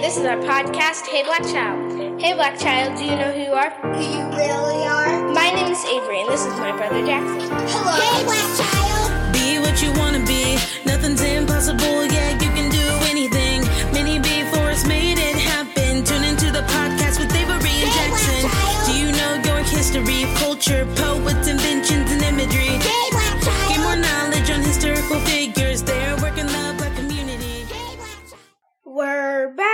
this is our podcast, Hey Black Child. Hey Black Child, do you know who you are? Who you really are? My name is Avery, and this is my brother Jackson. Hello. Hey Black Child. Be what you want to be. Nothing's impossible, yeah, you can do anything. Many before it's made it happen. Tune into the podcast with Avery and hey Jackson. Black Child. Do you know your history, culture, poets, inventions, and imagery? Hey Black Child. Get more knowledge on historical figures. They're working the black community. Hey Black Child. We're back!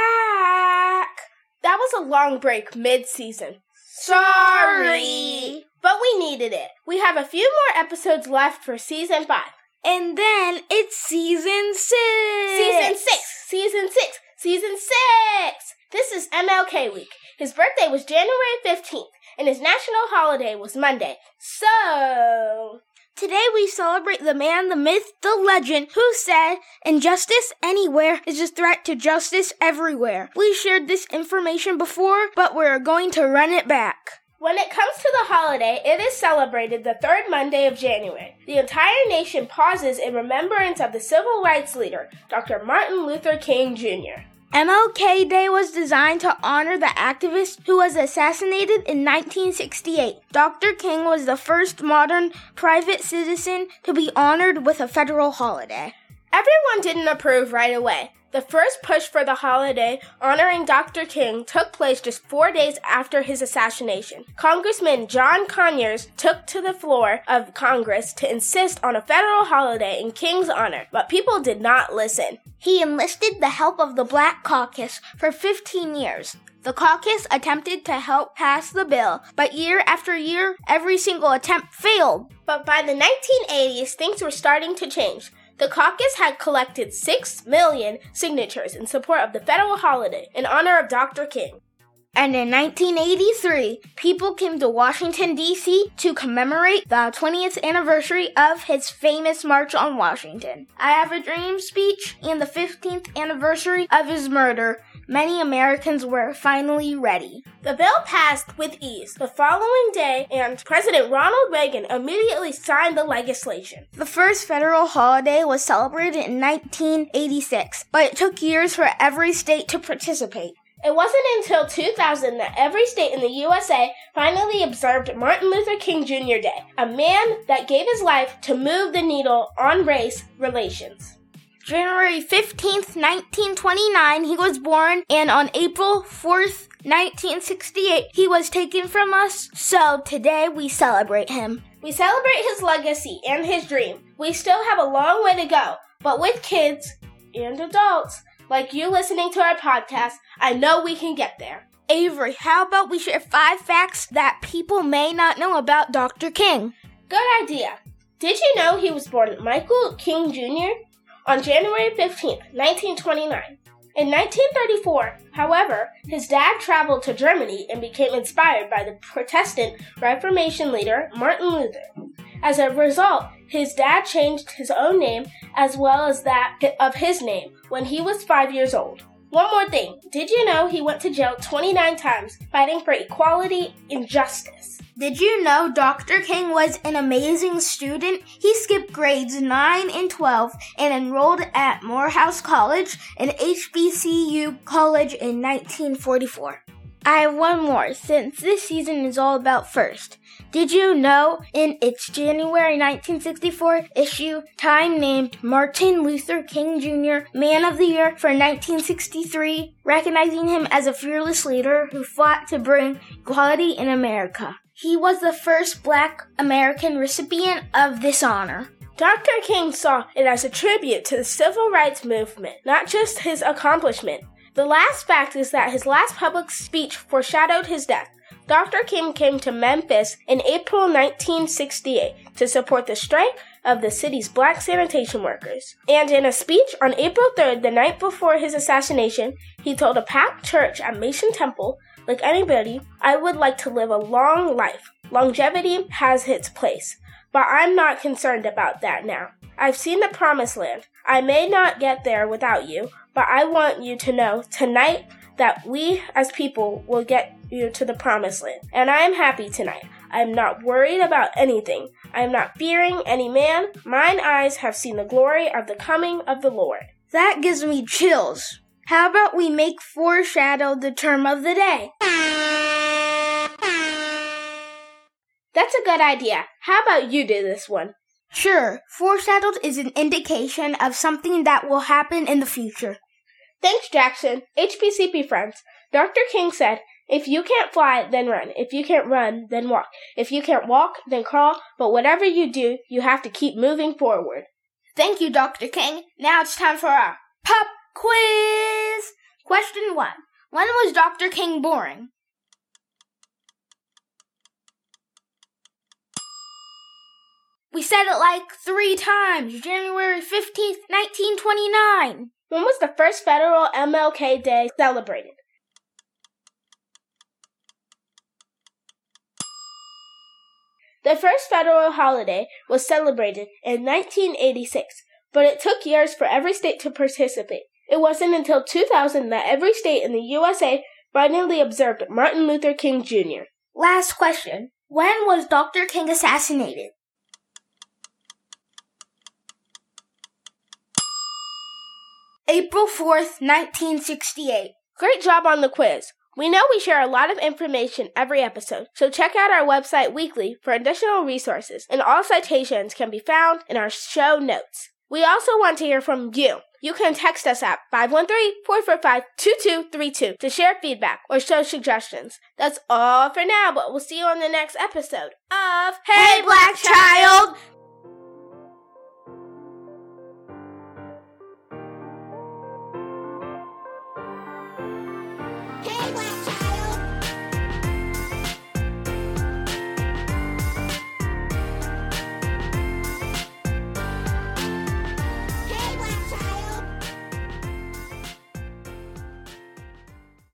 That was a long break mid-season. Sorry! But we needed it. We have a few more episodes left for Season 5. And then it's Season 6! Season 6! This is MLK Week. His birthday was January 15th, and his national holiday was Monday. So... today we celebrate the man, the myth, the legend, who said, "Injustice anywhere is a threat to justice everywhere." We shared this information before, but we're going to run it back. When it comes to the holiday, it is celebrated the third Monday of January. The entire nation pauses in remembrance of the civil rights leader, Dr. Martin Luther King Jr. MLK Day was designed to honor the activist who was assassinated in 1968. Dr. King was the first modern private citizen to be honored with a federal holiday. Everyone didn't approve right away. The first push for the holiday honoring Dr. King took place just 4 days after his assassination. Congressman John Conyers took to the floor of Congress to insist on a federal holiday in King's honor, but people did not listen. He enlisted the help of the Black Caucus for 15 years. The caucus attempted to help pass the bill, but year after year, every single attempt failed. But by the 1980s, things were starting to change. The caucus had collected 6 million signatures in support of the federal holiday in honor of Dr. King. And in 1983, people came to Washington, D.C. to commemorate the 20th anniversary of his famous March on Washington, I Have a Dream speech, and the 15th anniversary of his murder. Many Americans were finally ready. The bill passed with ease the following day, and President Ronald Reagan immediately signed the legislation. The first federal holiday was celebrated in 1986, but it took years for every state to participate. It wasn't until 2000 that every state in the USA finally observed Martin Luther King Jr. Day, a man that gave his life to move the needle on race relations. January 15th, 1929, he was born, and on April 4th, 1968, he was taken from us, so today we celebrate him. We celebrate his legacy and his dream. We still have a long way to go, but with kids and adults like you listening to our podcast, I know we can get there. Avery, how about we share 5 facts that people may not know about Dr. King? Good idea. Did you know he was born Michael King Jr. on January 15th, 1929? In 1934, however, his dad traveled to Germany and became inspired by the Protestant Reformation leader Martin Luther. As a result, his dad changed his own name as well as that of his name when he was 5 years old. One more thing, did you know he went to jail 29 times fighting for equality and justice? Did you know Dr. King was an amazing student? He skipped grades 9 and 12 and enrolled at Morehouse College and HBCU College in 1944. I have one more, since this season is all about first. Did you know in its January 1964 issue, Time named Martin Luther King Jr. Man of the Year for 1963, recognizing him as a fearless leader who fought to bring equality in America? He was the first Black American recipient of this honor. Dr. King saw it as a tribute to the civil rights movement, not just his accomplishment. The last fact is that his last public speech foreshadowed his death. Dr. King came to Memphis in April 1968 to support the strike of the city's Black sanitation workers. And in a speech on April 3rd, the night before his assassination, he told a packed church at Mason Temple, "Like anybody, I would like to live a long life. Longevity has its place, but I'm not concerned about that now. I've seen the promised land. I may not get there without you, but I want you to know tonight that we as people will get you to the promised land. And I am happy tonight. I am not worried about anything. I am not fearing any man. Mine eyes have seen the glory of the coming of the Lord." That gives me chills. How about we make foreshadow the term of the day? That's a good idea. How about you do this one? Sure. Foreshadowed is an indication of something that will happen in the future. Thanks, Jackson. HPCP friends, Dr. King said, if you can't fly, then run. If you can't run, then walk. If you can't walk, then crawl. But whatever you do, you have to keep moving forward. Thank you, Dr. King. Now it's time for our pop quiz. Question 1. When was Dr. King born? We said it like 3 times. January 15th, 1929. When was the first federal MLK Day celebrated? The first federal holiday was celebrated in 1986, but it took years for every state to participate. It wasn't until 2000 that every state in the USA finally observed Martin Luther King Jr. Last question. When was Dr. King assassinated? April 4th, 1968. Great job on the quiz. We know we share a lot of information every episode, so check out our website weekly for additional resources, and all citations can be found in our show notes. We also want to hear from you. You can text us at 513-445-2232 to share feedback or show suggestions. That's all for now, but we'll see you on the next episode of Hey Black Child!